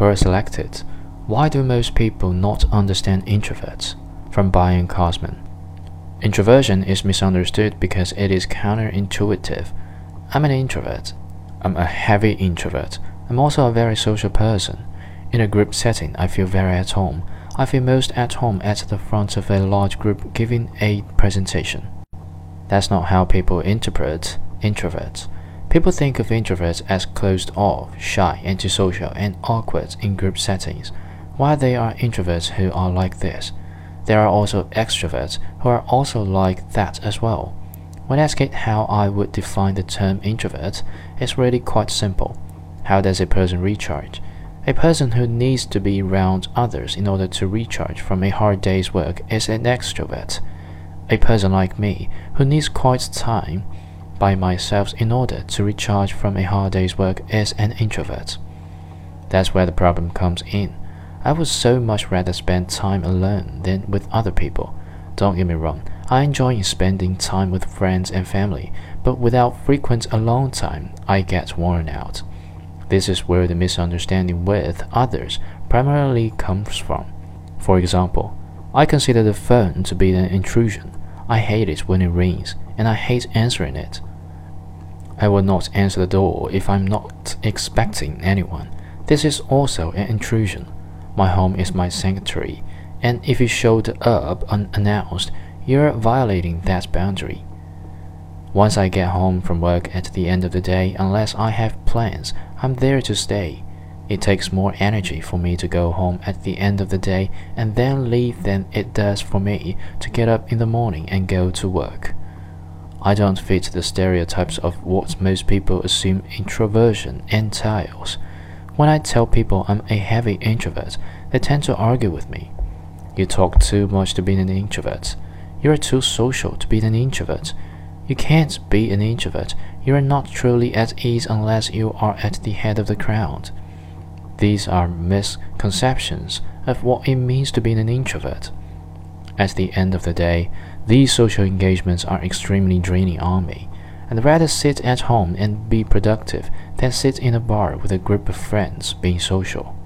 Bird selected, Why do most people not understand introverts? From Brian Karzman. Introversion is misunderstood because it is counterintuitive. I'm an introvert. I'm a heavy introvert. I'm also a very social person. In a group setting, I feel very at home. I feel most at home at the front of a large group giving a presentation. That's not how people interpret introverts. People think of introverts as closed off, shy, antisocial, and awkward in group settings, while they are introverts who are like this. There are also extroverts who are also like that as well. When asked how I would define the term introvert, it's really quite simple. How does a person recharge? A person who needs to be around others in order to recharge from a hard day's work is an extrovert. A person like me, who needs quiet time by myself in order to recharge from a hard day's work, is an introvert. That's where the problem comes in. I would so much rather spend time alone than with other people. Don't get me wrong, I enjoy spending time with friends and family, but without frequent alone time, I get worn out. This is where the misunderstanding with others primarily comes from. For example, I consider the phone to be an intrusion. I hate it when it rings, and I hate answering it. I will not answer the door if I'm not expecting anyone. This is also an intrusion. My home is my sanctuary, and if you showed up unannounced, you're violating that boundary. Once I get home from work at the end of the day, unless I have plans, I'm there to stay. It takes more energy for me to go home at the end of the day and then leave than it does for me to get up in the morning and go to work. I don't fit the stereotypes of what most people assume introversion entails. When I tell people I'm a heavy introvert, they tend to argue with me. You talk too much to be an introvert. You are too social to be an introvert. You can't be an introvert. You are not truly at ease unless you are at the head of the crowd. These are misconceptions of what it means to be an introvert. At the end of the day, these social engagements are extremely draining on me. I'd rather sit at home and be productive than sit in a bar with a group of friends being social.